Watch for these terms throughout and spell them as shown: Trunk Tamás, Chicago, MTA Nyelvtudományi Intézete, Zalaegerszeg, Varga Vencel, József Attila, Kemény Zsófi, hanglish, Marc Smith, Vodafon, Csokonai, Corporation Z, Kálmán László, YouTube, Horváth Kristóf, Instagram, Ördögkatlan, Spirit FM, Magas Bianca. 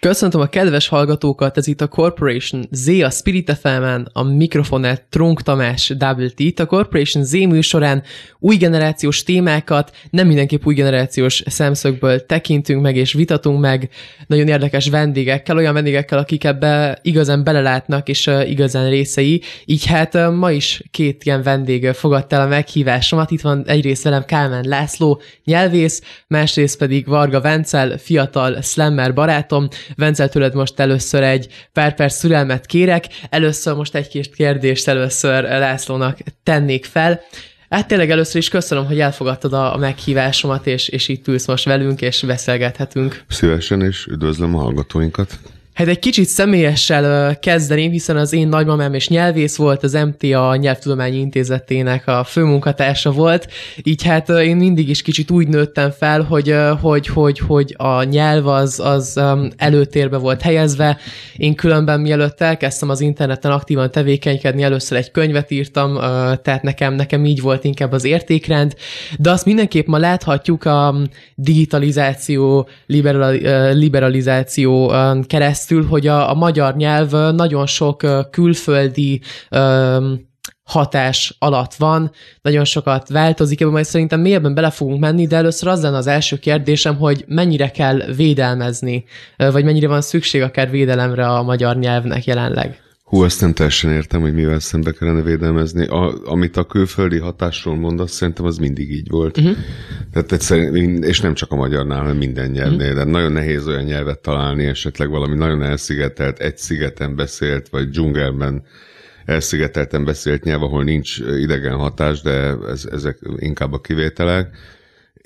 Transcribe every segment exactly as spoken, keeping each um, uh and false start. Köszöntöm a kedves hallgatókat, ez itt a Corporation Z, a Spirit ef emen, a mikrofonnál Trunk Tamás dupla té. Itt a Corporation Z műsorán új generációs témákat, nem mindenképp új generációs szemszögből tekintünk meg és vitatunk meg nagyon érdekes vendégekkel, olyan vendégekkel, akik ebbe igazán belelátnak és igazán részei. Így hát ma is két ilyen vendég fogadta el a meghívásomat. Itt van egyrészt velem Kálmán László, nyelvész, másrészt pedig Varga Vencel, fiatal slammer barátom. Vencel, tőled most először egy pár perc türelmet kérek. Először most egy kis kérdést először Lászlónak tennék fel. Hát tényleg először is köszönöm, hogy elfogadtad a meghívásomat, és, és itt ülsz most velünk, és beszélgethetünk. Szívesen, és üdvözlöm a hallgatóinkat. Hát egy kicsit személyessel kezdeném, hiszen az én nagymamám és nyelvész volt, az em té á Nyelvtudományi Intézetének a főmunkatársa volt, így hát én mindig is kicsit úgy nőttem fel, hogy, hogy, hogy, hogy a nyelv az, az előtérbe volt helyezve. Én különben mielőtt elkezdtem az interneten aktívan tevékenykedni, először egy könyvet írtam, tehát nekem, nekem így volt inkább az értékrend, de azt mindenképp ma láthatjuk a digitalizáció, liberalizáció keresztül, hogy a, a magyar nyelv nagyon sok külföldi um, hatás alatt van, nagyon sokat változik, ebben majd szerintem mélyebben bele fogunk menni, de először az lenne az első kérdésem, hogy mennyire kell védelmezni, vagy mennyire van szükség akár védelemre a magyar nyelvnek jelenleg. Hú, ezt nem teljesen értem, hogy mivel szembe kellene védelmezni. A, amit a külföldi hatásról mondasz, szerintem az mindig így volt. Uh-huh. Tehát egyszerűen, és nem csak a magyarnál, hanem minden nyelvnél. Uh-huh. De nagyon nehéz olyan nyelvet találni, esetleg valami nagyon elszigetelt, egy szigeten beszélt, vagy dzsungelben elszigetelten beszélt nyelv, ahol nincs idegen hatás, de ez, ezek inkább a kivételek.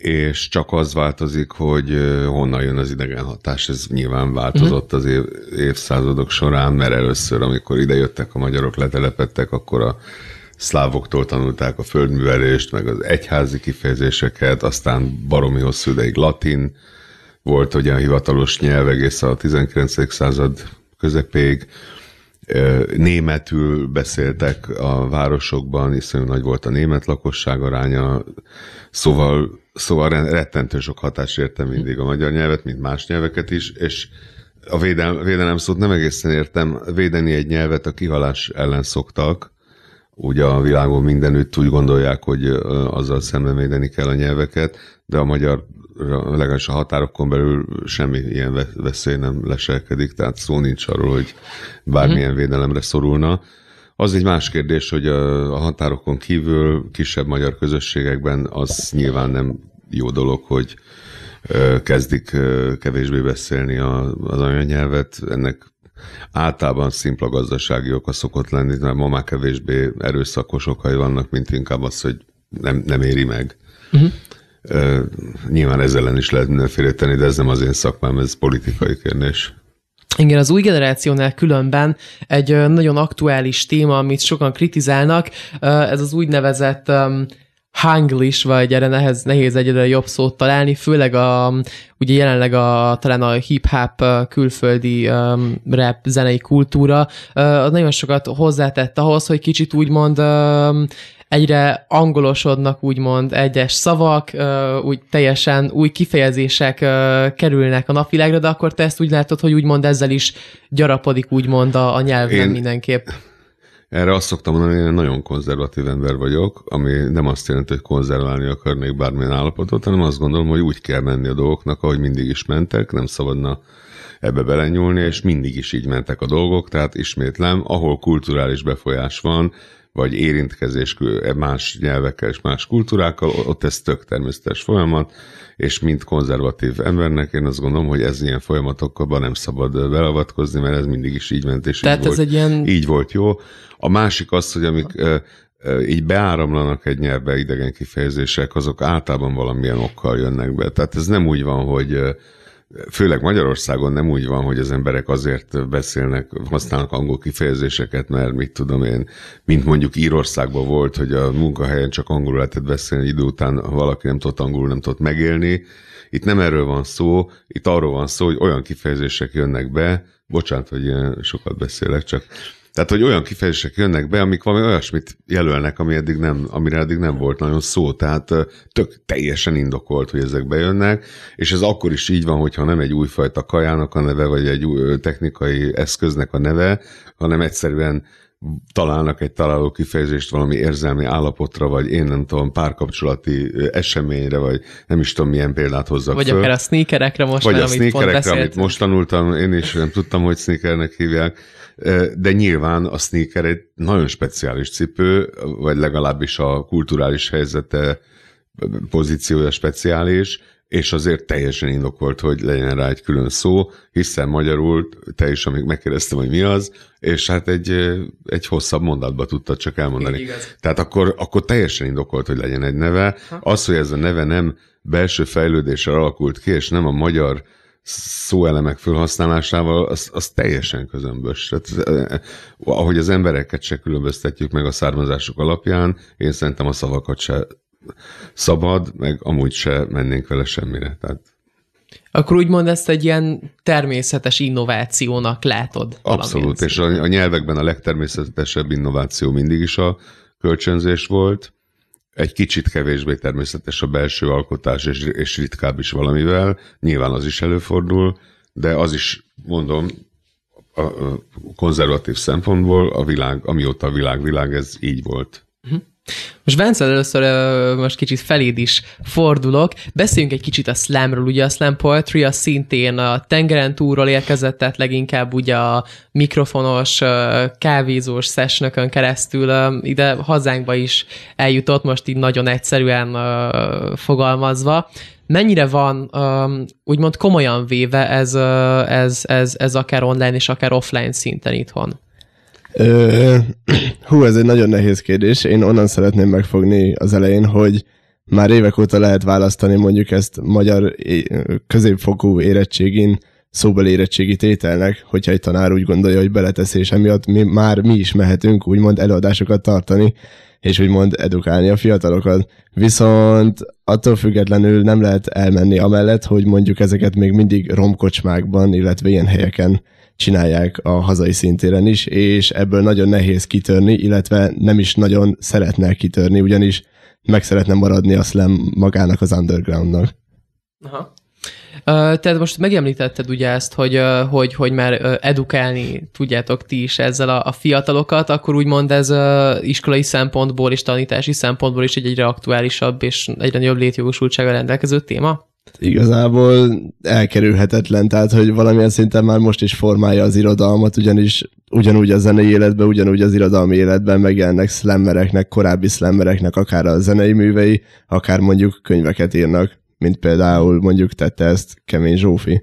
És csak az változik, hogy honnan jön az idegen hatás. Ez nyilván változott az év, évszázadok során, mert először, amikor idejöttek a magyarok, letelepedtek, akkor a szlávoktól tanulták a földművelést, meg az egyházi kifejezéseket, aztán baromi hosszú ideig latin volt, ugye a hivatalos nyelv egészen a tizenkilencedik század közepéig. Németül beszéltek a városokban, hiszen nagy volt a német lakosság aránya, szóval Szóval rettentő sok hatás érte mindig a magyar nyelvet, mint más nyelveket is, és a védelem, védelem szót nem egészen értem. Védeni egy nyelvet a kihalás ellen szoktak. Ugye a világon mindenütt úgy gondolják, hogy azzal szemben védeni kell a nyelveket, de a magyar, legalábbis a határokon belül semmi ilyen veszély nem leselkedik, tehát szó nincs arról, hogy bármilyen védelemre szorulna. Az egy más kérdés, hogy a határokon kívül kisebb magyar közösségekben az nyilván nem jó dolog, hogy kezdik kevésbé beszélni az anyanyelvet. Ennek általában szimpla gazdasági oka szokott lenni, mert ma már kevésbé erőszakos okai vannak, mint inkább az, hogy nem, nem éri meg. Uh-huh. Nyilván ezzel ellen is lehet mindenféle tenni, de ez nem az én szakmám, ez politikai kérdés. Igen, az új generációnál különben egy nagyon aktuális téma, amit sokan kritizálnak, ez az úgynevezett um, hanglish, vagy erre nehez, nehéz egyre jobb szót találni, főleg a, ugye jelenleg a, talán a hip-hop külföldi um, rap zenei kultúra, uh, nagyon sokat hozzátett ahhoz, hogy kicsit úgymond um, egyre angolosodnak úgymond egyes szavak, úgy teljesen új kifejezések kerülnek a napvilágra, de akkor te ezt úgy látod, hogy úgymond ezzel is gyarapodik úgymond a, a nyelvben. Én mindenképp. Erre azt szoktam mondani, hogy nagyon konzervatív ember vagyok, ami nem azt jelenti, hogy konzerválni akarnék bármilyen állapotot, hanem azt gondolom, hogy úgy kell menni a dolgoknak, ahogy mindig is mentek, nem szabadna ebbe belenyúlni, és mindig is így mentek a dolgok, tehát ismétlem, ahol kulturális befolyás van, vagy érintkezés más nyelvekkel és más kultúrákkal, ott ez tök természetes folyamat, és mint konzervatív embernek én azt gondolom, hogy ez ilyen folyamatokban nem szabad belavatkozni, mert ez mindig is így ment, és így volt, ilyen... így volt jó. A másik az, hogy amik e, e, így beáramlanak egy nyelvbe idegen kifejezések, azok általában valamilyen okkal jönnek be. Tehát ez nem úgy van, hogy főleg Magyarországon nem úgy van, hogy az emberek azért beszélnek, használnak angol kifejezéseket, mert mit tudom én, mint mondjuk Írországban volt, hogy a munkahelyen csak angolul lehetett beszélni, idő után valaki nem tudott angolul, nem tudott megélni. Itt nem erről van szó, itt arról van szó, hogy olyan kifejezések jönnek be, bocsánat, hogy ilyen sokat beszélek, csak... Tehát, hogy olyan kifejezések jönnek be, amik valami olyasmit jelölnek, ami eddig nem, amire eddig nem volt nagyon szó. Tehát tök teljesen indokolt, hogy ezek bejönnek, és ez akkor is így van, hogyha nem egy újfajta kajának a neve, vagy egy új technikai eszköznek a neve, hanem egyszerűen találnak egy találó kifejezést valami érzelmi állapotra, vagy én nem tudom, párkapcsolati eseményre, vagy nem is tudom, milyen példát hozzak vagy föl. Vagy akár a sneakerekre most, vagy a sneakerekre, amit most tanultam, én is nem tudtam, hogy sneakernek hívják, de nyilván a sneaker egy nagyon speciális cipő, vagy legalábbis a kulturális helyzete, pozíciója speciális, és azért teljesen indokolt, hogy legyen rá egy külön szó, hiszen magyarul, te is, amíg megkérdeztem, hogy mi az, és hát egy, egy hosszabb mondatba tudtad csak elmondani. Tehát akkor, akkor teljesen indokolt, hogy legyen egy neve. Ha. Az, hogy ez a neve nem belső fejlődéssel alakult ki, és nem a magyar szóelemek felhasználásával, az, az teljesen közömbös. Tehát, eh, ahogy az embereket se különböztetjük meg a származásuk alapján, én szerintem a szavakat se szabad, meg amúgy se mennénk vele semmire. Tehát... Akkor úgymond ezt egy ilyen természetes innovációnak látod? Abszolút, és a, a nyelvekben a legtermészetesebb innováció mindig is a kölcsönzés volt. Egy kicsit kevésbé természetes a belső alkotás, és, és ritkább is valamivel. Nyilván az is előfordul, de az is, mondom, a, a konzervatív szempontból a világ, amióta a világ világ, ez így volt. Uh-huh. Most Vencel, először most kicsit feléd is fordulok. Beszéljünk egy kicsit a slamról, ugye a slam poetry, az szintén a tengeren túlról érkezett, tehát leginkább ugye a mikrofonos, kávézós sessionökön keresztül ide hazánkba is eljutott, most így nagyon egyszerűen fogalmazva. Mennyire van úgymond komolyan véve ez, ez, ez, ez akár online és akár offline szinten itthon? Hú, ez egy nagyon nehéz kérdés. Én onnan szeretném megfogni az elején, hogy már évek óta lehet választani mondjuk ezt magyar középfokú érettségin szóbeli érettségi tételnek, hogyha egy tanár úgy gondolja, hogy beleteszi, és emiatt mi, már mi is mehetünk úgymond előadásokat tartani, és úgymond edukálni a fiatalokat. Viszont attól függetlenül nem lehet elmenni amellett, hogy mondjuk ezeket még mindig romkocsmákban, illetve ilyen helyeken csinálják a hazai szintéren is, és ebből nagyon nehéz kitörni, illetve nem is nagyon szeretne kitörni, ugyanis meg szeretne maradni a slam magának az undergroundnak. Aha. Tehát most megemlítetted ugye ezt, hogy, hogy, hogy már edukálni tudjátok ti is ezzel a, a fiatalokat, akkor úgymond ez iskolai szempontból és tanítási szempontból is egy egyre aktuálisabb és egyre jobb létjogosultsága rendelkező téma? Igazából elkerülhetetlen, tehát hogy valamilyen szinten már most is formálja az irodalmat, ugyanis ugyanúgy a zenei életben, ugyanúgy az irodalmi életben megjelennek szlemmereknek, korábbi szlemmereknek akár a zenei művei, akár mondjuk könyveket írnak, mint például mondjuk tette ezt Kemény Zsófi.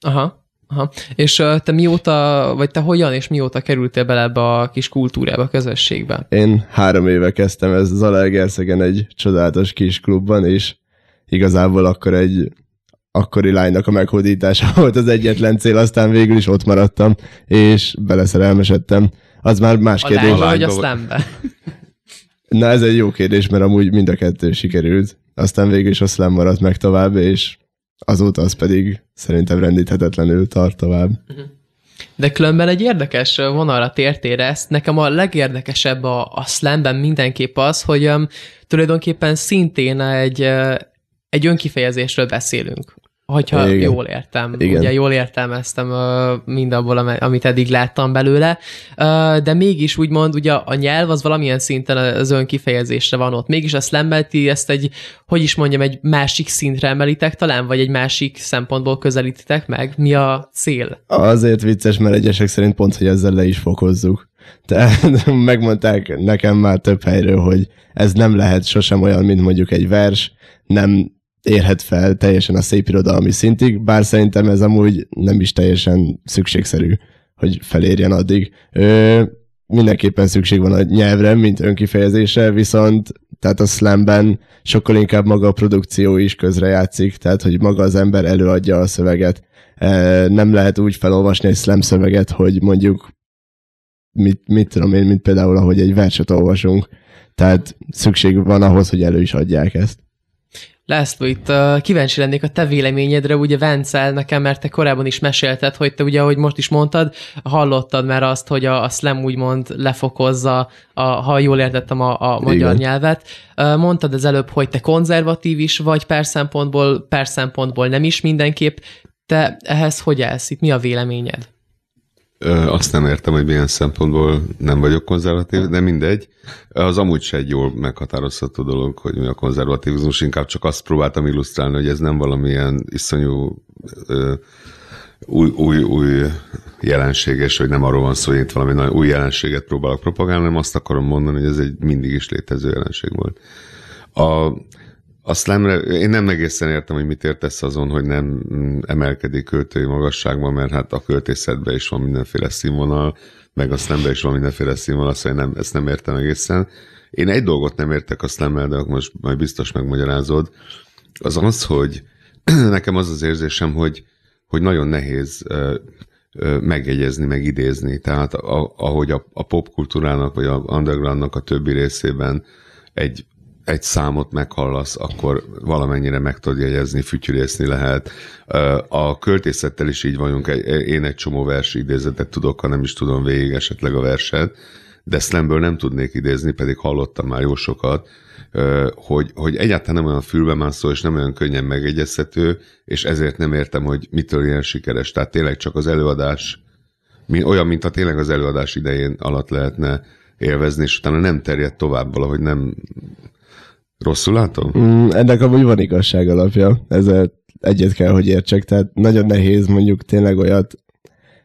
Aha. Aha. És te mióta, vagy te hogyan és mióta kerültél bele ebbe a kis kultúrába, a közösségbe? Én három éve kezdtem ezt Zalaegerszegen egy csodálatos kis klubban, és igazából akkor egy akkori lánynak a meghódítása volt az egyetlen cél, aztán végül is ott maradtam, és beleszerelmesedtem. Az már más a kérdés. A lányba vagy a slambe? Na, ez egy jó kérdés, mert amúgy mind a kettő sikerült. Aztán végül is a slam maradt meg tovább, és azóta az pedig szerintem rendíthetetlenül tart tovább. Uh-huh. De különben egy érdekes vonalra tértél ezt. Nekem a legérdekesebb a, a slamben mindenképp az, hogy um, tulajdonképpen szintén egy, egy önkifejezésről beszélünk. Hogyha igen. jól értem. Igen. Ugye jól értelmeztem uh, mindabból, amit eddig láttam belőle, uh, de mégis úgymond ugye a nyelv az valamilyen szinten az önkifejezésre van ott. Mégis a slamben ti ezt egy, hogy is mondjam, egy másik szintre emelitek talán, vagy egy másik szempontból közelítitek meg? Mi a cél? Azért vicces, mert egyesek szerint pont, hogy ezzel le is fokozzuk. Tehát megmondták nekem már több helyről, hogy ez nem lehet sosem olyan, mint mondjuk egy vers, nem érhet fel teljesen a szép irodalmi szintig, bár szerintem ez amúgy nem is teljesen szükségszerű, hogy felérjen addig. Ö, mindenképpen szükség van a nyelvre, mint önkifejezésre, viszont tehát a slangben sokkal inkább maga a produkció is közrejátszik, tehát hogy maga az ember előadja a szöveget. Nem lehet úgy felolvasni egy slang szöveget, hogy mondjuk mit, mit tudom én, mint például, ahogy egy verset olvasunk. Tehát szükség van ahhoz, hogy elő is adják ezt. László, itt uh, kíváncsi lennék a te véleményedre, ugye Vencel nekem, mert te korábban is mesélted, hogy te ugye, ahogy most is mondtad, hallottad már azt, hogy a, a slam úgymond lefokozza, a, ha jól értettem a, a magyar nyelvet. Uh, mondtad az előbb, hogy te konzervatív is vagy per szempontból, per szempontból nem is mindenképp. Te ehhez hogy állsz? Itt mi a véleményed? Ö, azt nem értem, hogy milyen szempontból nem vagyok konzervatív, de mindegy. Az amúgy se egy jól meghatározható dolog, hogy mi a konzervatívizmus, inkább csak azt próbáltam illusztrálni, hogy ez nem valamilyen iszonyú ö, új, új, új jelenség, és hogy nem arról van szó, hogy itt valami nagy új jelenséget próbálok propagálni, hanem azt akarom mondani, hogy ez egy mindig is létező jelenség volt. A... Azt nem, én nem egészen értem, hogy mit értesz azon, hogy nem emelkedik költői magasságban, mert hát a költészetben is van mindenféle színvonal, meg a slamben is van mindenféle színvonal, szóval nem, ezt nem értem egészen. Én egy dolgot nem értek a slammel, de most majd biztos megmagyarázod. Az az, hogy nekem az az érzésem, hogy, hogy nagyon nehéz megjegyezni, megidézni. Tehát a, ahogy a, a popkultúrának, vagy a undergroundnak a többi részében egy egy számot meghallasz, akkor valamennyire meg tudod jegyezni, fütyülészni lehet. A költészettel is így vagyunk, én egy csomó vers idézetet tudok, ha nem is tudom végig esetleg a verset, de slamből nem tudnék idézni, pedig hallottam már jó sokat, hogy, hogy egyáltalán nem olyan fülbemászó, és nem olyan könnyen megegyezhető, és ezért nem értem, hogy mitől ilyen sikeres. Tehát tényleg csak az előadás, olyan, mintha tényleg az előadás idején alatt lehetne élvezni, és utána nem terjed tovább valahogy, nem... Rosszul látom? Mm, ennek amúgy van igazság alapja, ezzel egyet kell, hogy értsek, tehát nagyon nehéz mondjuk tényleg olyat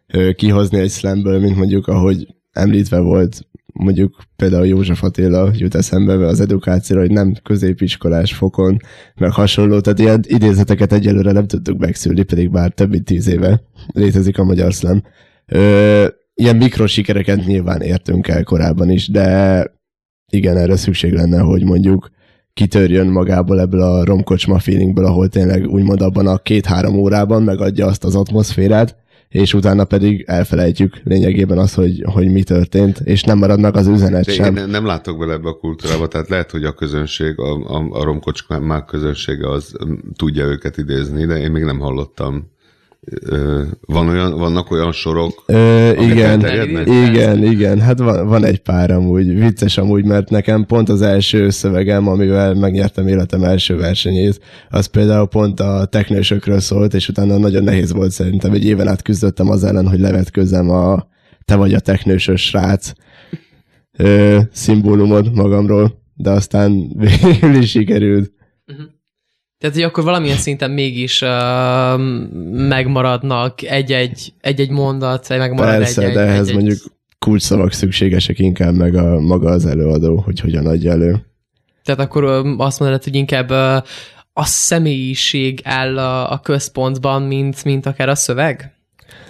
ö, kihozni egy slamből, mint mondjuk ahogy említve volt, mondjuk például József Attila jut eszembe az edukációra, hogy nem középiskolás fokon, meg hasonló, tehát ilyen idézeteket egyelőre nem tudtuk megszülni, pedig már több mint tíz éve létezik a magyar slam. Ö, ilyen mikrosikereket nyilván értünk el korábban is, de igen, erre szükség lenne, hogy mondjuk kitörjön magából ebből a romkocsma feelingből, ahol tényleg úgymond abban a két-három órában megadja azt az atmoszférát, és utána pedig elfelejtjük lényegében azt, hogy, hogy mi történt, és nem maradnak az üzenet de sem. Én nem látok bele ebbe a kultúrába, tehát lehet, hogy a közönség, a, a, a romkocsmák közönsége az tudja őket idézni, de én még nem hallottam. Van olyan, vannak olyan sorok, Ö, igen, igen, igen, hát van, van egy pár amúgy, vicces amúgy, mert nekem pont az első szövegem, amivel megnyertem életem első versenyét, az például pont a teknősökről szólt, és utána nagyon nehéz volt szerintem, egy éven át küzdöttem az ellen, hogy levetközzem a te vagy a teknősös srác ö, szimbólumot magamról, de aztán végül is sikerült. Uh-huh. Tehát, hogy akkor valamilyen szinten mégis uh, megmaradnak egy-egy, egy-egy mondat, megmarad persze, egy-egy... Persze, de ehhez egy-egy... mondjuk kulcsszavak szükségesek inkább, meg a, maga az előadó, hogy hogyan adja elő. Tehát akkor azt mondanád, hogy inkább uh, a személyiség áll a, a központban, mint, mint akár a szöveg?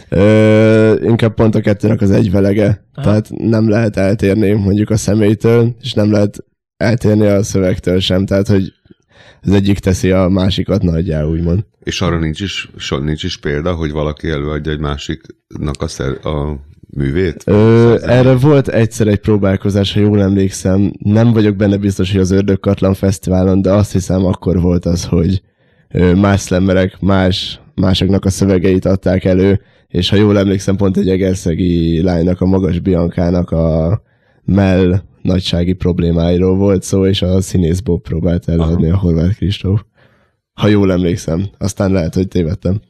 Ö, inkább pont a kettőnek az egyvelege. Aha. Tehát nem lehet eltérni mondjuk a személytől, és nem lehet eltérni a szövegtől sem, tehát, hogy az egyik teszi a másikat nagyjá, úgymond. És arra nincs is, so, nincs is példa, hogy valaki előadja egy másiknak a, szer, a művét? Ö, erre volt egyszer egy próbálkozás, ha jól emlékszem. Nem vagyok benne biztos, hogy az Ördögkatlan fesztiválon, de azt hiszem akkor volt az, hogy más szlemmerek más, másoknak a szövegeit adták elő, és ha jól emlékszem, pont egy egerszegi lánynak, a Magas Biancának a mell nagysági problémáiról volt szó, és a színészből próbált előadni a Horváth Kristóf. Ha jól emlékszem. Aztán lehet, hogy tévedtem.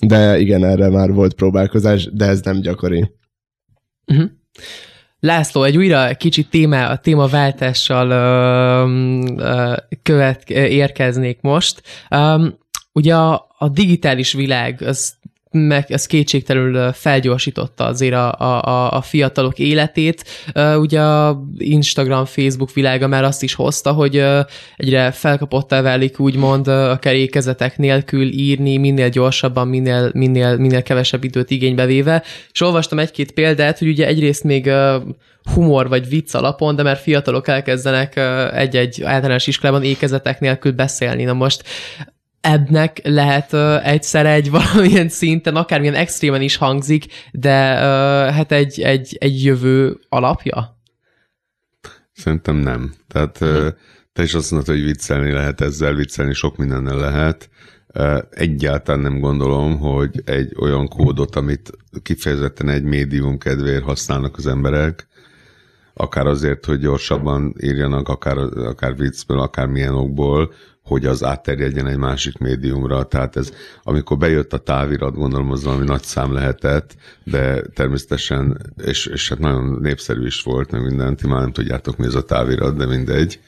De igen, erre már volt próbálkozás, de ez nem gyakori. Uh-huh. László, egy újra kicsit téma, a témaváltással ö, ö, követ, ö, érkeznék most. Ö, ugye a, a digitális világ, az meg ez kétségtelenül felgyorsította azért a, a, a fiatalok életét. Ugye a Instagram, Facebook világa már azt is hozta, hogy egyre felkapottá válik úgymond a kerékezetek nélkül írni, minél gyorsabban, minél, minél, minél kevesebb időt igénybe véve. És olvastam egy-két példát, hogy ugye egyrészt még humor vagy vicc alapon, de már fiatalok elkezdenek egy-egy általános iskolában ékezetek nélkül beszélni. Na most ebbnek lehet uh, egyszer egy valamilyen szinten, akármilyen extrémen is hangzik, de uh, hát egy, egy, egy jövő alapja? Szerintem nem. Tehát uh, te is azt mondod, hogy viccelni lehet ezzel, viccelni sok mindennel lehet. Uh, egyáltalán nem gondolom, hogy egy olyan kódot, amit kifejezetten egy médium kedvéért használnak az emberek, akár azért, hogy gyorsabban írjanak, akár, akár viccből, akár milyen okból, hogy az átterjedjen egy másik médiumra. Tehát ez, amikor bejött a távirat, gondolom, az valami nagy szám lehetett, de természetesen, és, és hát nagyon népszerű is volt, meg mindent, ti már nem tudjátok, mi ez a távirat, de mindegy.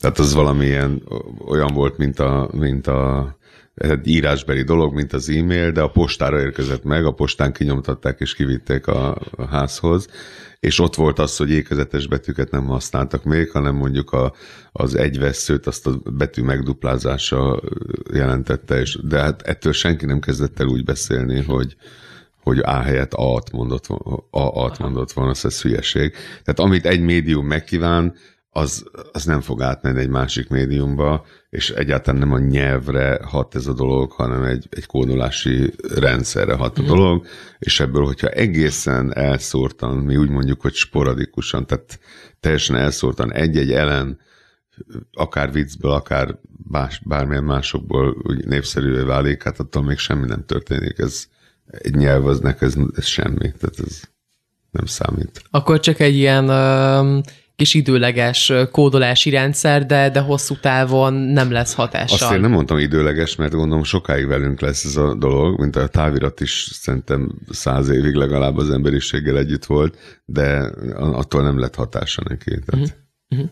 Tehát az valamilyen olyan volt, mint a, mint a írásbeli dolog, mint az e-mail, de a postára érkezett meg, a postán kinyomtatták és kivitték a, a házhoz, és ott volt az, hogy ékezetes betűket nem használtak még, hanem mondjuk a, az egyvesszőt, azt a betű megduplázása jelentette, és, de hát ettől senki nem kezdett el úgy beszélni, hogy, hogy A helyett A-at mondott, A-at mondott volna, az ez hülyeség. Tehát amit egy médium megkíván, az, az nem fog átmenni egy másik médiumba, és egyáltalán nem a nyelvre hat ez a dolog, hanem egy, egy kódolási rendszerre hat a dolog, és ebből, hogyha egészen elszórtan, mi úgy mondjuk, hogy sporadikusan, tehát teljesen elszórtan egy-egy ellen, akár viccből, akár más, bármilyen másokból úgy népszerűvé válik, hát attól még semmi nem történik. Ez, egy nyelv az nek, ez, ez semmi, tehát ez nem számít. Akkor csak egy ilyen... Um... kis időleges kódolási rendszer, de, de hosszú távon nem lesz hatással. Azt én nem mondtam időleges, mert gondolom sokáig velünk lesz ez a dolog, mint a távirat is szerintem száz évig legalább az emberiséggel együtt volt, de attól nem lett hatása neki. Tehát. Uh-huh.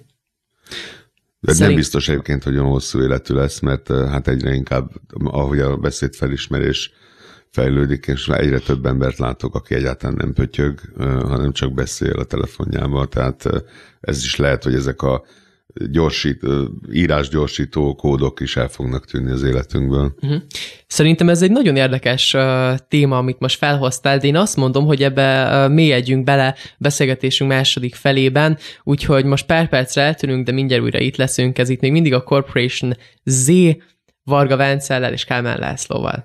De Szerint... nem biztos egyébként, hogy olyan hosszú életű lesz, mert hát egyre inkább, ahogy a beszédfelismerés fejlődik, és egyre több embert látok, aki egyáltalán nem pöttyög, hanem csak beszél a telefonjába, tehát ez is lehet, hogy ezek a gyorsít, írásgyorsító kódok is el fognak tűnni az életünkből. Uh-huh. Szerintem ez egy nagyon érdekes uh, téma, amit most felhoztál, de én azt mondom, hogy ebbe uh, mélyedjünk bele beszélgetésünk második felében, úgyhogy most pár percre eltűnünk, de mindjárt újra itt leszünk, ez itt még mindig a Corporation Z, Varga Vencellel és Kálmán Lászlóval.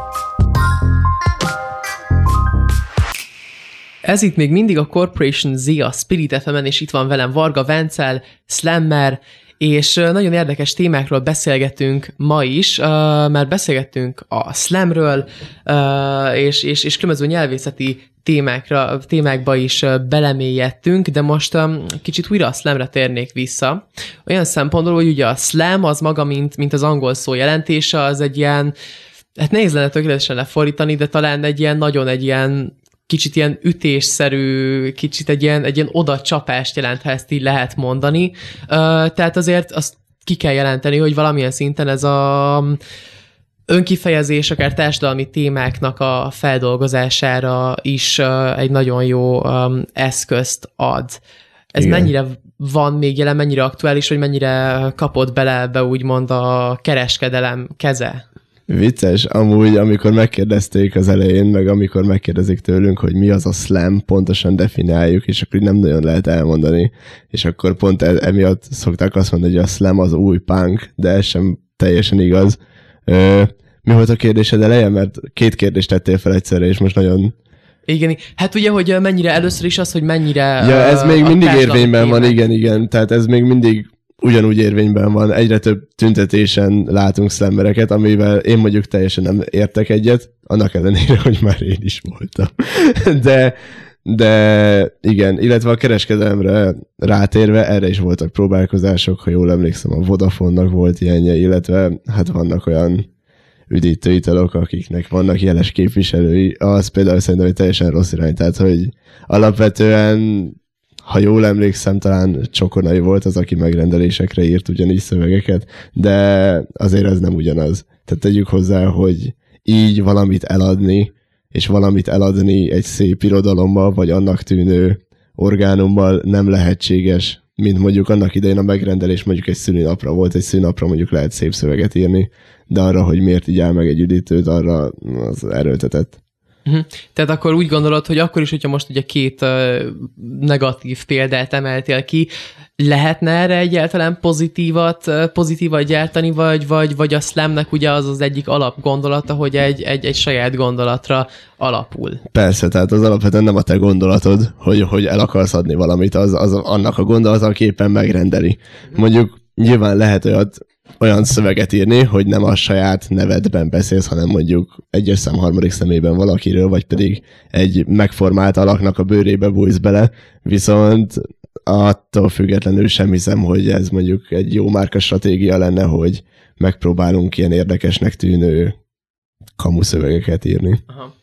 Ez itt még mindig a Corporation Z, a Spirit ef emen, és itt van velem Varga Vencel, Slammer, és nagyon érdekes témákról beszélgetünk ma is, uh, mert beszélgettünk a slamről, uh, és, és, és különböző nyelvészeti témákra, témákba is belemélyedtünk, de most um, kicsit újra a slamre térnék vissza. Olyan szempontból, hogy ugye a slam az maga, mint, mint az angol szó jelentése, az egy ilyen, hát nehéz lenne tökéletesen lefordítani, de talán egy ilyen nagyon egy ilyen kicsit ilyen ütésszerű, kicsit egy ilyen, egy ilyen odacsapást jelent, ha ezt így lehet mondani. Uh, tehát azért azt ki kell jelenteni, hogy valamilyen szinten ez a önkifejezés, akár társadalmi témáknak a feldolgozására is uh, egy nagyon jó um, eszközt ad. Ez igen. Mennyire van még jelen, mennyire aktuális, vagy mennyire kapott bele ebbe úgymond a kereskedelem keze? Vicces, amúgy amikor megkérdezték az elején, meg amikor megkérdezik tőlünk, hogy mi az a slam, pontosan definiáljuk, és akkor nem nagyon lehet elmondani. És akkor pont emiatt szokták azt mondani, hogy a slam az új punk, de ez sem teljesen igaz. Ö, mi volt a kérdésed eleje? Mert két kérdést tettél fel egyszerre, és most nagyon... Igen, hát ugye, hogy mennyire először is az, hogy mennyire... Ja, ez még mindig érvényben van, igen, igen. Tehát ez még mindig... ugyanúgy érvényben van, egyre több tüntetésen látunk szlembereket, amivel én mondjuk teljesen nem értek egyet, annak ellenére, hogy már én is voltam. De, De igen, illetve a kereskedelemre rátérve, erre is voltak próbálkozások, ha jól emlékszem, a Vodafonnak volt ilyenje, illetve hát vannak olyan üdítő italok, akiknek vannak jeles képviselői, az például szerintem egy teljesen rossz irány, tehát hogy alapvetően, ha jól emlékszem, talán Csokonai volt az, aki megrendelésekre írt ugyanígy szövegeket, de azért ez nem ugyanaz. Tehát tegyük hozzá, hogy így valamit eladni, és valamit eladni egy szép irodalommal, vagy annak tűnő orgánummal nem lehetséges, mint mondjuk annak idején a megrendelés mondjuk egy szülinapra volt, egy szülinapra mondjuk lehet szép szöveget írni, de arra, hogy miért így áll meg egy üdítőt, arra az erőltetett. Uh-huh. Tehát akkor úgy gondolod, hogy akkor is, hogyha most ugye két uh, negatív példát emeltél ki, lehetne erre egyáltalán pozitívat, uh, pozitívat gyártani, vagy, vagy, vagy a slamnek ugye az az egyik alapgondolata, hogy egy, egy, egy saját gondolatra alapul? Persze, tehát az alapvetően nem a te gondolatod, hogy, hogy el akarsz adni valamit, az, az annak a gondolata, aki éppen megrendeli. Mondjuk nyilván lehet olyat, olyan szöveget írni, hogy nem a saját nevedben beszélsz, hanem mondjuk egyes szám harmadik szemében valakiről, vagy pedig egy megformált alaknak a bőrébe bújsz bele, viszont attól függetlenül sem hiszem, hogy ez mondjuk egy jó márka stratégia lenne, hogy megpróbálunk ilyen érdekesnek tűnő kamuszövegeket írni. Aha.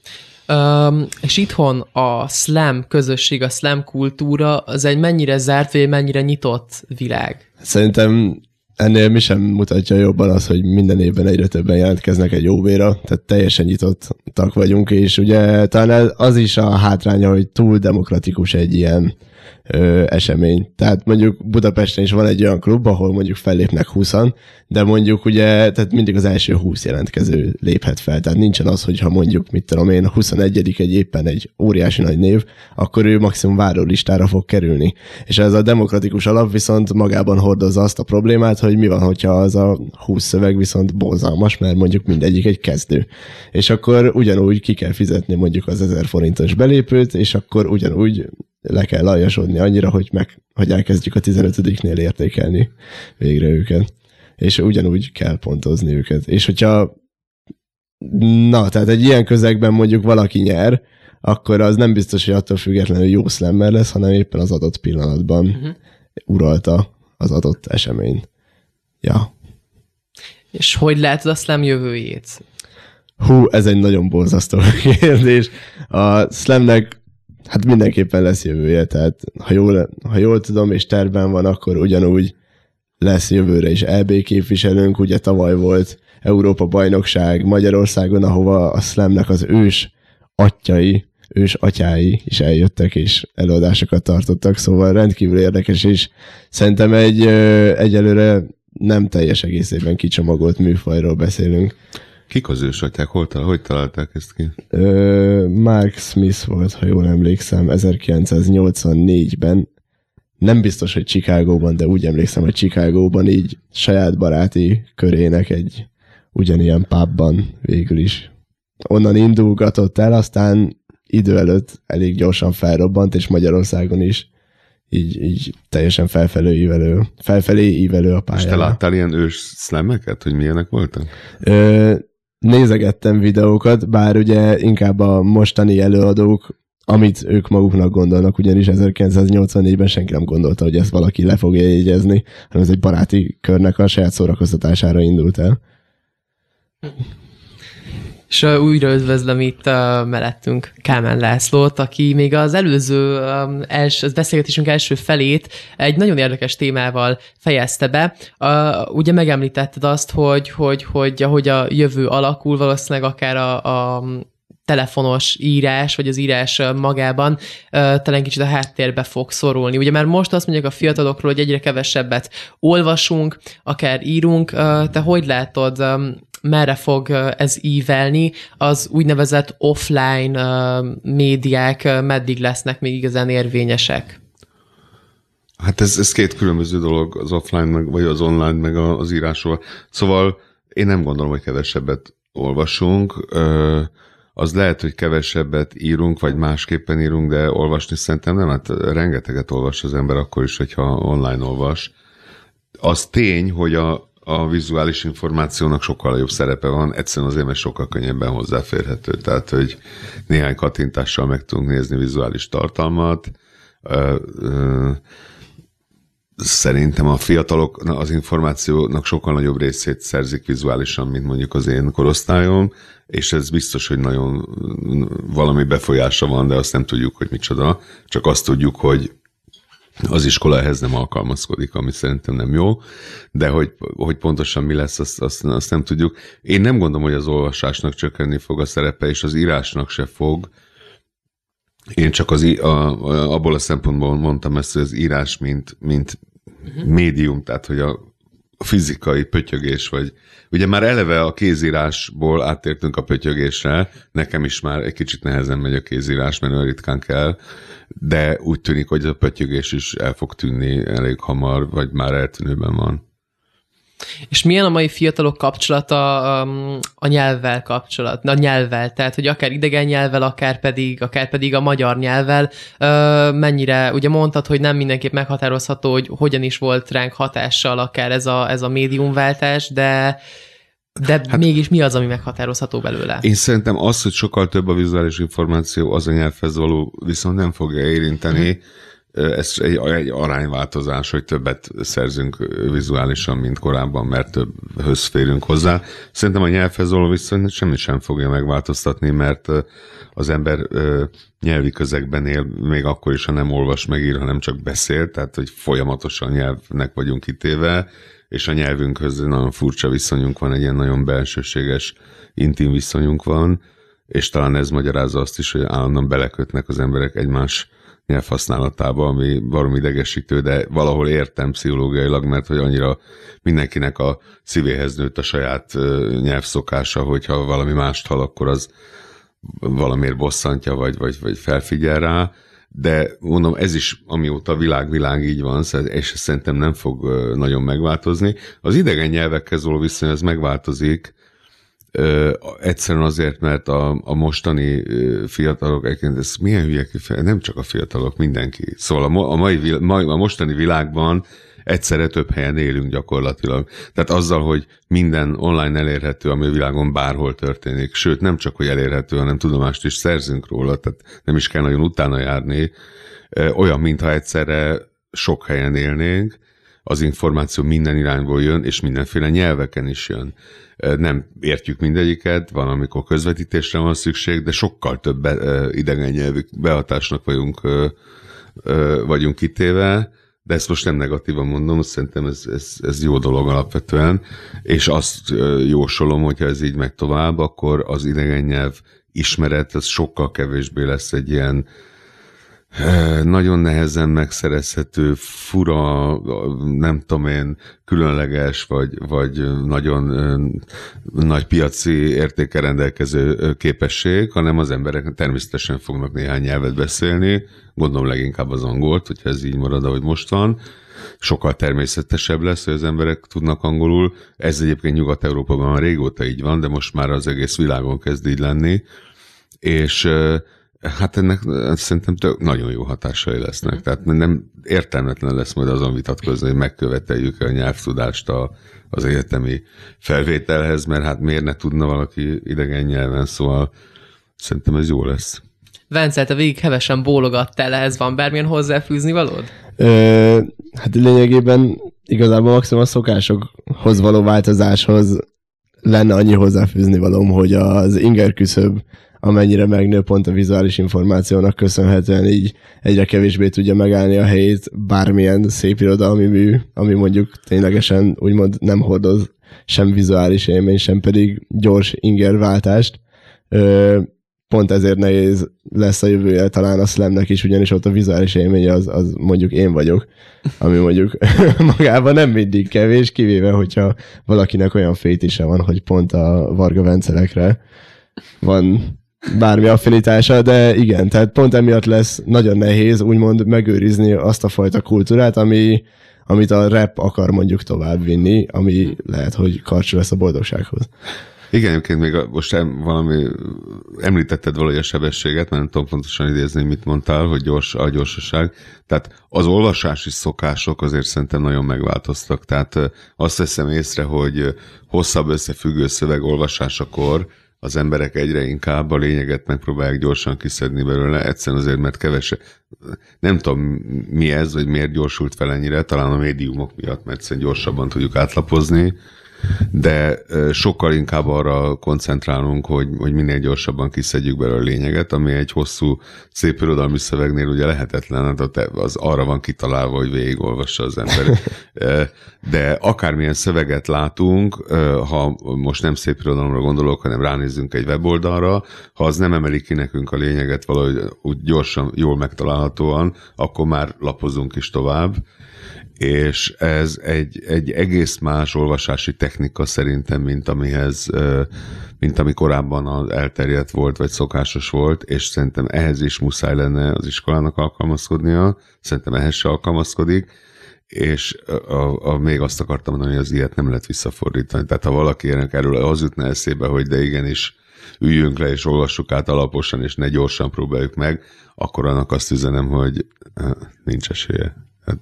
Um, és itthon a slam közösség, a slam kultúra, az egy mennyire zárt, vagy mennyire nyitott világ? Szerintem ennél mi sem mutatja jobban az, hogy minden évben egyre többen jelentkeznek egy ó bé-ra, tehát teljesen nyitottak vagyunk, és ugye talán az is a hátránya, hogy túl demokratikus egy ilyen ö, esemény. Tehát mondjuk Budapesten is van egy olyan klub, ahol mondjuk fellépnek húszan, de mondjuk ugye tehát mindig az első húsz jelentkező léphet fel, tehát nincsen az, hogyha mondjuk, mit tudom én, a huszonegyedik egy éppen egy óriási nagy név, akkor ő maximum várólistára fog kerülni. És ez a demokratikus alap viszont magában hordozza azt a problémát, hogy mi van, hogyha az a húsz szöveg viszont borzalmas, mert mondjuk mindegyik egy kezdő. És akkor ugyanúgy ki kell fizetni mondjuk az ezer forintos belépőt, és akkor ugyanúgy le kell aljasodni annyira, hogy, meg, hogy elkezdjük a tizenötödiknél értékelni végre őket. És ugyanúgy kell pontozni őket. És hogyha na, tehát egy ilyen közegben mondjuk valaki nyer, akkor az nem biztos, hogy attól függetlenül jó slammer lesz, hanem éppen az adott pillanatban uh-huh. uralta az adott eseményt. Ja. És hogy látod a slam jövőjét? Hú, ez egy nagyon borzasztó kérdés. A slamnek hát mindenképpen lesz jövője, tehát ha jól, ha jól tudom, és tervben van, akkor ugyanúgy lesz jövőre is é bé képviselőnk, ugye tavaly volt Európa-bajnokság Magyarországon, ahova a slamnek az ős atyai, ős atyái is eljöttek, és előadásokat tartottak, szóval rendkívül érdekes, és szerintem egy egyelőre nem teljes egészében kicsomagolt műfajról beszélünk. Kik az ősatyák? Hol tal- hogy találták ezt ki? Ö, Marc Smith volt, ha jól emlékszem, ezerkilencszáznyolcvannégyben. Nem biztos, hogy Chicagóban, de úgy emlékszem, hogy Chicagóban így saját baráti körének egy ugyanilyen pubban végül is. Onnan indulgatott el, aztán idő előtt elég gyorsan felrobbant, és Magyarországon is így, így teljesen felfelé ívelő, felfelé ívelő a pályára. És te láttál ilyen ős szlemeket, hogy milyenek voltak? Ö, nézegettem videókat, bár ugye inkább a mostani előadók, amit ők maguknak gondolnak, ugyanis ezerkilencszáznyolcvannégyben senki nem gondolta, hogy ezt valaki le fogja jegyezni, hanem ez egy baráti körnek a saját szórakoztatására indult el. És újra üdvözlöm itt uh, mellettünk Kálmán Lászlót, aki még az előző um, els, az beszélgetésünk első felét egy nagyon érdekes témával fejezte be. Uh, ugye megemlítetted azt, hogy, hogy, hogy ahogy a jövő alakul, valószínűleg akár a, a telefonos írás, vagy az írás magában uh, talán kicsit a háttérbe fog szorulni. Ugye már most azt mondják a fiatalokról, hogy egyre kevesebbet olvasunk, akár írunk. Uh, te hogy látod, um, merre fog ez ívelni, az úgynevezett offline médiák meddig lesznek még igazán érvényesek? Hát ez, ez két különböző dolog, az offline, meg, vagy az online, meg az írásról. Szóval én nem gondolom, hogy kevesebbet olvasunk. Az lehet, hogy kevesebbet írunk, vagy másképpen írunk, de olvasni szerintem nem. Hát rengeteget olvas az ember akkor is, hogyha online olvas. Az tény, hogy a a vizuális információnak sokkal jobb szerepe van, egyszerűen azért, mert sokkal könnyebben hozzáférhető. Tehát, hogy néhány kattintással meg tudunk nézni vizuális tartalmat. Szerintem a fiatalok az információnak sokkal nagyobb részét szerzik vizuálisan, mint mondjuk az én korosztályom, és ez biztos, hogy nagyon valami befolyása van, de azt nem tudjuk, hogy micsoda, csak azt tudjuk, hogy az iskola ehhez nem alkalmazkodik, ami szerintem nem jó, de hogy, hogy pontosan mi lesz, azt, azt, azt nem tudjuk. Én nem gondolom, hogy az olvasásnak csökkenni fog a szerepe, és az írásnak se fog. Én csak az, a, a, abból a szempontból mondtam ezt, hogy az írás, mint, mint uh-huh. médium, tehát hogy a fizikai pötyögés, vagy ugye már eleve a kézírásból áttértünk a pötyögésre, nekem is már egy kicsit nehezen megy a kézírás, mert olyan ritkán kell, de úgy tűnik, hogy a pötyögés is el fog tűnni elég hamar, vagy már eltűnőben van. És milyen a mai fiatalok kapcsolata a nyelvvel kapcsolat, a nyelvvel, tehát, hogy akár idegen nyelvvel, akár pedig, akár pedig a magyar nyelvvel, mennyire, ugye mondtad, hogy nem mindenképp meghatározható, hogy hogyan is volt ránk hatással akár ez a, ez a médiumváltás, de, de hát, mégis mi az, ami meghatározható belőle? Én szerintem az, hogy sokkal több a vizuális információ, az a nyelvhez való viszont nem fogja érinteni. Ez egy, egy arányváltozás, hogy többet szerzünk vizuálisan, mint korábban, mert többhöz férünk hozzá. Szerintem a nyelvhez való viszont semmi sem fogja megváltoztatni, mert az ember nyelvi közegben él, még akkor is, ha nem olvas, meg ír, hanem csak beszél, tehát hogy folyamatosan nyelvnek vagyunk kitéve, és a nyelvünkhöz nagyon furcsa viszonyunk van, egy ilyen nagyon belsőséges, intim viszonyunk van, és talán ez magyarázza azt is, hogy állandóan belekötnek az emberek egymás nyelvhasználatába, ami baromi idegesítő, de valahol értem pszichológiailag, mert hogy annyira mindenkinek a szívéhez nőtt a saját nyelvszokása, hogyha valami mást hall, akkor az valamiért bosszantja, vagy, vagy, vagy felfigyel rá, de mondom, ez is, amióta világ-világ így van, és szerintem nem fog nagyon megváltozni. Az idegen nyelvekhez való viszony, ez megváltozik, Ö, egyszerűen azért, mert a, a mostani fiatalok, ez milyen hülye kifejezés, nem csak a fiatalok, mindenki. Szóval a, a, mai, a mostani világban egyszerre több helyen élünk gyakorlatilag. Tehát azzal, hogy minden online elérhető, ami a világon bárhol történik. Sőt, nem csak, hogy elérhető, hanem tudomást is szerzünk róla, tehát nem is kell nagyon utána járni. Ö, olyan, mintha egyszerre sok helyen élnénk, az információ minden irányból jön, és mindenféle nyelveken is jön. Nem értjük mindegyiket, van, amikor közvetítésre van szükség, de sokkal több be, idegen nyelvű behatásnak vagyunk, vagyunk kitéve, de ezt most nem negatívan mondom, szerintem ez, ez, ez jó dolog alapvetően, és azt jósolom, hogyha ez így megy tovább, akkor az idegen nyelv ismeret, az sokkal kevésbé lesz egy ilyen nagyon nehezen megszerezhető, fura, nem tudom én, különleges, vagy, vagy nagyon nagy piaci értékkel rendelkező képesség, hanem az emberek természetesen fognak néhány nyelvet beszélni, gondolom leginkább az angolt, hogyha ez így marad, ahogy most van. Sokkal természetesebb lesz, hogy az emberek tudnak angolul. Ez egyébként Nyugat-Európában már régóta így van, de most már az egész világon kezd így lenni, és hát ennek szerintem tök nagyon jó hatásai lesznek. Tehát nem értelmetlen lesz majd azon vitatkozni, hogy megköveteljük a nyelvtudást a, az egyetemi felvételhez, mert hát miért ne tudna valaki idegen nyelven, szóval szerintem ez jó lesz. Vencel, te végig hevesen bólogattál, ehhez van bármilyen hozzáfűzni valód? Ö, hát lényegében igazából maximum a szokásokhoz való változáshoz lenne annyi hozzáfűzni valóm, hogy az inger küszöb amennyire megnő pont a vizuális információnak köszönhetően, így egyre kevésbé tudja megállni a helyét bármilyen szép irodalmi mű, ami mondjuk ténylegesen úgymond nem hordoz sem vizuális élmény, sem pedig gyors ingerváltást. Pont ezért nehéz lesz a jövője talán a slamnek is, ugyanis ott a vizuális élmény az, az mondjuk én vagyok, ami mondjuk magában nem mindig kevés, kivéve, hogyha valakinek olyan fétise van, hogy pont a Varga Vencelekre van bármi affinitása, de igen, tehát pont emiatt lesz nagyon nehéz úgymond megőrizni azt a fajta kultúrát, ami, amit a rap akar mondjuk továbbvinni, ami lehet, hogy karcsú lesz a boldogsághoz. Igen, egyébként még a, most em, valami, említetted valahogy a sebességet, mert nem tudom pontosan idézni, mit mondtál, hogy gyors, a gyorsaság. Tehát az olvasási szokások azért szerintem nagyon megváltoztak. Tehát azt veszem észre, hogy hosszabb összefüggő szöveg olvasásakor az emberek egyre inkább a lényeget megpróbálják gyorsan kiszedni belőle, egyszerűen azért, mert kevesebb. Nem tudom mi ez, vagy miért gyorsult fel ennyire, talán a médiumok miatt, mert egyszerűen gyorsabban tudjuk átlapozni, de sokkal inkább arra koncentrálunk, hogy, hogy minél gyorsabban kiszedjük belőle a lényeget, ami egy hosszú, szép irodalmi szövegnél ugye lehetetlen, az arra van kitalálva, hogy végigolvassa az ember. De akármilyen szöveget látunk, ha most nem szép irodalomra gondolok, hanem ránézzünk egy weboldalra, ha az nem emeli ki nekünk a lényeget valahogy úgy gyorsan, jól megtalálhatóan, akkor már lapozunk is tovább. És ez egy, egy egész más olvasási technika szerintem, mint amihez, mint ami korábban elterjedt volt, vagy szokásos volt, és szerintem ehhez is muszáj lenne az iskolának alkalmazkodnia, szerintem ehhez se alkalmazkodik, és a, a, a, még azt akartam mondani, hogy az ilyet nem lehet visszafordítani. Tehát ha valaki ennek erről az jutna eszébe, hogy de igenis üljünk le és olvassuk át alaposan, és ne gyorsan próbáljuk meg, akkor annak azt üzenem, hogy nincs esélye. Hát...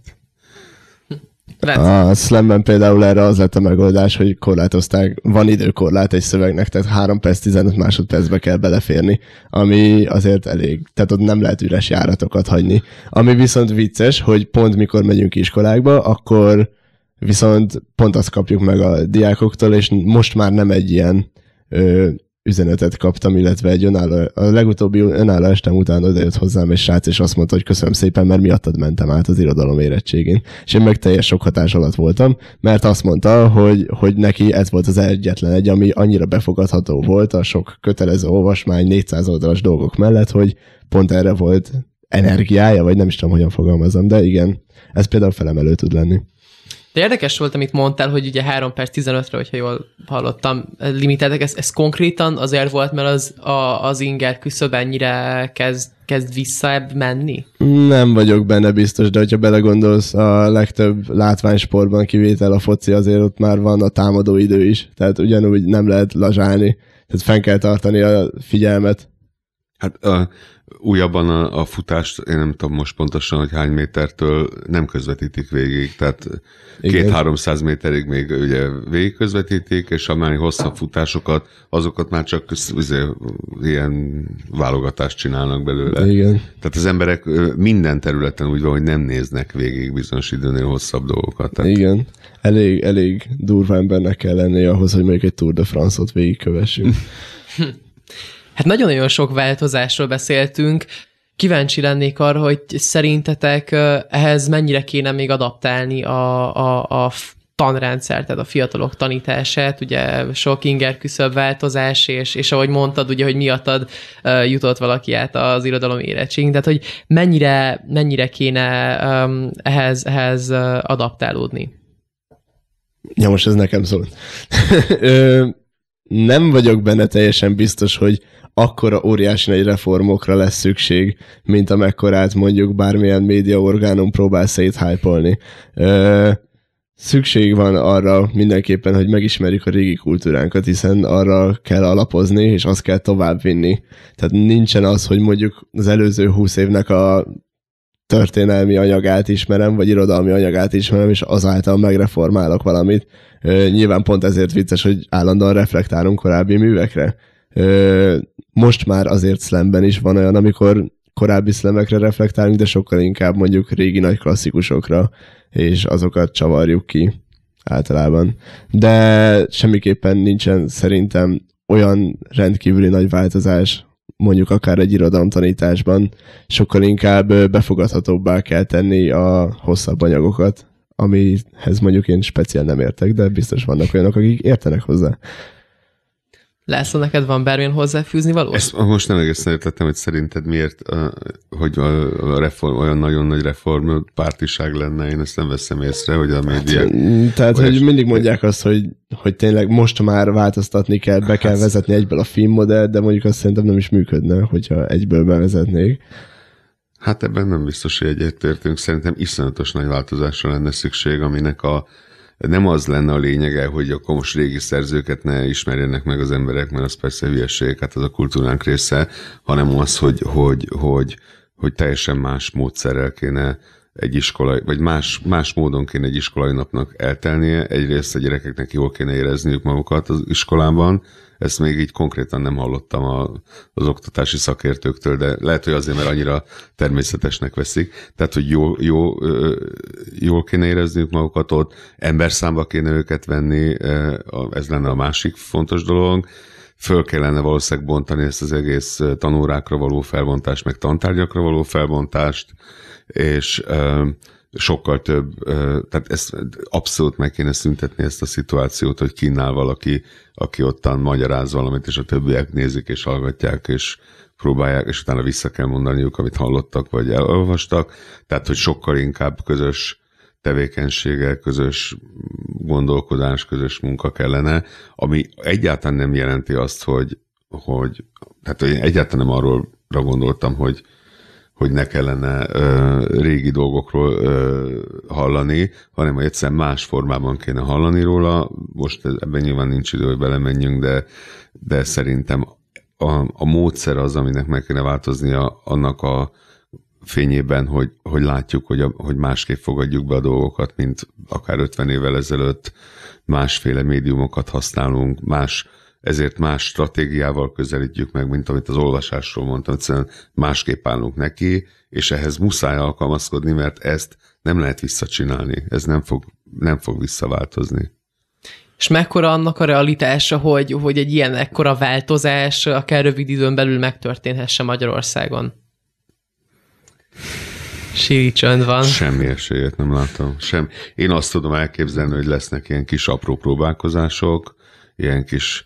A Slamben például erre az lett a megoldás, hogy korlátozták, van időkorlát egy szövegnek, tehát három perc, tizenöt másodpercbe kell beleférni, ami azért elég, tehát ott nem lehet üres járatokat hagyni. Ami viszont vicces, hogy pont mikor megyünk iskolákba, akkor viszont pont azt kapjuk meg a diákoktól, és most már nem egy ilyen ö, üzenetet kaptam, illetve egy önálló, a legutóbbi önálló estem után odajött hozzám egy srác, és azt mondta, hogy köszönöm szépen, mert miattad mentem át az irodalom érettségén. És én meg teljes sok hatás alatt voltam, mert azt mondta, hogy, hogy neki ez volt az egyetlen egy, ami annyira befogadható volt a sok kötelező olvasmány, négyszáz oldalas dolgok mellett, hogy pont erre volt energiája, vagy nem is tudom, hogyan fogalmazom, de igen, ez például felemelő tud lenni. De érdekes volt, amit mondtál, hogy ugye három perc tizenötre, hogyha jól hallottam, limitáltak, ez, ez konkrétan azért volt, mert az, a, az inger küszöb ennyire kezd, kezd vissza menni? Nem vagyok benne biztos, de hogyha belegondolsz, a legtöbb látványsportban kivétel a foci, azért ott már van a támadó idő is, tehát ugyanúgy nem lehet lazsálni, tehát fenn kell tartani a figyelmet. Hát a, újabban a, a futást, én nem tudom most pontosan, hogy hány métertől nem közvetítik végig, tehát két-háromszáz méterig még ugye végig közvetítik, és a már hosszabb futásokat, azokat már csak azért, ilyen válogatást csinálnak belőle. Igen. Tehát az emberek minden területen úgy van, hogy nem néznek végig bizonyos időnél hosszabb dolgokat. Tehát... Igen, elég, elég durva embernek kell lenni ahhoz, hogy mondjuk egy Tour de France-ot végigkövessünk. Hát nagyon-nagyon sok változásról beszéltünk. Kíváncsi lennék arra, hogy szerintetek ehhez mennyire kéne még adaptálni a, a, a tanrendszert, tehát a fiatalok tanítását, ugye sok ingerküszöbb változás, és, és ahogy mondtad, ugye, hogy miattad jutott valaki át az irodalom érettségén, tehát hogy mennyire, mennyire kéne ehhez, ehhez adaptálódni? Ja, most ez nekem szól. Nem vagyok benne teljesen biztos, hogy akkora óriási nagy reformokra lesz szükség, mint amekkorát mondjuk bármilyen médiaorgánum próbál széthájpolni. Szükség van arra mindenképpen, hogy megismerjük a régi kultúránkat, hiszen arra kell alapozni, és azt kell továbbvinni. Tehát nincsen az, hogy mondjuk az előző húsz évnek a történelmi anyagát ismerem, vagy irodalmi anyagát ismerem, és azáltal megreformálok valamit. Nyilván pont ezért vicces, hogy állandóan reflektálunk korábbi művekre. Most már azért szlemben is van olyan, amikor korábbi szlemekre reflektálunk, de sokkal inkább mondjuk régi nagy klasszikusokra, és azokat csavarjuk ki általában. De semmiképpen nincsen szerintem olyan rendkívüli nagy változás, mondjuk akár egy irodalomtanításban, sokkal inkább befogadhatóbbá kell tenni a hosszabb anyagokat, amihez mondjuk én speciál nem értek, de biztos vannak olyanok, akik értenek hozzá. László, neked van bármilyen hozzáfűzni való? Ezt most nem egészen értettem, hogy szerinted miért, hogy a reform, olyan nagyon nagy reform pártiság lenne, én ezt nem veszem észre, hogy a médiák... Hát, tehát, hogy mindig mondják azt, hogy, hogy tényleg most már változtatni kell, be kell vezetni egyből a filmmodellt, de mondjuk azt szerintem nem is működne, hogyha egyből bevezetnék. Hát ebben nem biztos, hogy egyetértünk. Szerintem iszonyatos nagy változásra lenne szükség, aminek a nem az lenne a lényege, hogy akkor most régi szerzőket ne ismerjenek meg az emberek, mert az persze hülyeség, hát az a kultúránk része, hanem az, hogy, hogy, hogy, hogy teljesen más módszerrel kéne egy iskolai, vagy más, más módon kéne egy iskolai napnak eltelnie. Egyrészt a gyerekeknek jól kéne érezniük magukat az iskolában. Ezt még így konkrétan nem hallottam a, az oktatási szakértőktől, de lehet, hogy azért, mert annyira természetesnek veszik. Tehát, hogy jól, jól, jól kéne érezniük magukat ott, emberszámba kéne őket venni, ez lenne a másik fontos dolog. Föl kellene valószínűleg bontani ezt az egész tanórákra való felbontást, meg tantárgyakra való felbontást, és ö, sokkal több, ö, tehát ezt abszolút meg kéne szüntetni ezt a szituációt, hogy kínál valaki, aki ottan magyaráz valamit, és a többiek nézik, és hallgatják, és próbálják, és utána vissza kell mondaniuk, amit hallottak, vagy elolvastak. Tehát, hogy sokkal inkább közös tevékenységgel, közös gondolkodás, közös munka kellene, ami egyáltalán nem jelenti azt, hogy, hogy tehát én egyáltalán nem arról gondoltam, hogy hogy ne kellene ö, régi dolgokról ö, hallani, hanem hogy egyszerűen más formában kéne hallani róla. Most ebben nyilván nincs idő, hogy belemenjünk, de, de szerintem a, a módszer az, aminek meg kéne változnia annak a fényében, hogy, hogy látjuk, hogy, a, hogy másképp fogadjuk be a dolgokat, mint akár ötven évvel ezelőtt, másféle médiumokat használunk, más ezért más stratégiával közelítjük meg, mint amit az olvasásról mondtam, egyszerűen másképp állunk neki, és ehhez muszáj alkalmazkodni, mert ezt nem lehet visszacsinálni, ez nem fog, nem fog visszaváltozni. És mekkora annak a realitása, hogy, hogy egy ilyen ekkora változás akár rövid időn belül megtörténhesse Magyarországon? Síri csönd van. Semmi esélyet nem látom. Sem. Én azt tudom elképzelni, hogy lesznek ilyen kis apró próbálkozások, ilyen kis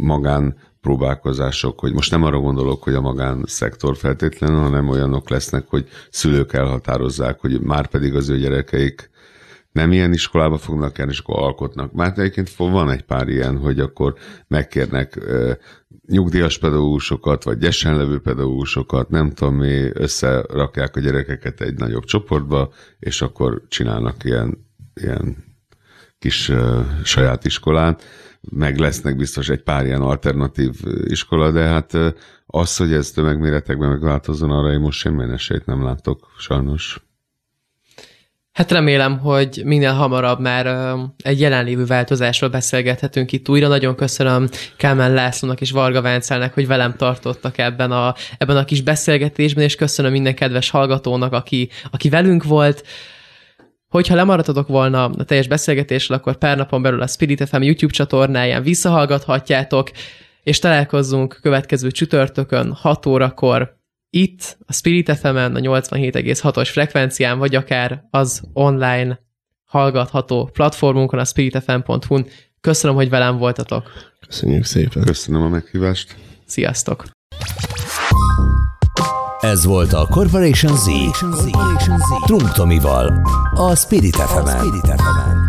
magán próbálkozások, hogy most nem arra gondolok, hogy a magánszektor feltétlenül, hanem olyanok lesznek, hogy szülők elhatározzák, hogy már pedig az ő gyerekeik nem ilyen iskolába fognak járni, és akkor alkotnak. Már egyébként van egy pár ilyen, hogy akkor megkérnek ö, nyugdíjas pedagógusokat, vagy gyesen levő pedagógusokat, nem tudom mi, összerakják a gyerekeket egy nagyobb csoportba, és akkor csinálnak ilyen, ilyen kis ö, saját iskolát. Meg lesznek biztos egy pár ilyen alternatív iskola, de hát az, hogy ez tömegméretekben megváltozzon, arra én most semmilyen esélyt nem látok, sajnos. Hát remélem, hogy minél hamarabb már egy jelenlévő változásról beszélgethetünk itt újra. Nagyon köszönöm Kálmán Lászlónak és Varga Vencelnek, hogy velem tartottak ebben a, ebben a kis beszélgetésben, és köszönöm minden kedves hallgatónak, aki, aki velünk volt. Hogyha lemaradtatok volna a teljes beszélgetésről, akkor pár napon belül a Spirit ef em YouTube csatornáján visszahallgathatjátok, és találkozzunk következő csütörtökön hat órakor itt, a Spirit ef em-en, a nyolcvanhét egész hatos frekvencián, vagy akár az online hallgatható platformunkon, a spirit ef em pont hu-n. Köszönöm, hogy velem voltatok. Köszönjük szépen. Köszönöm a meghívást. Sziasztok. Ez volt a Corporation Z, Corporation Z. Trunk Tomival, a Spirit ef em-en.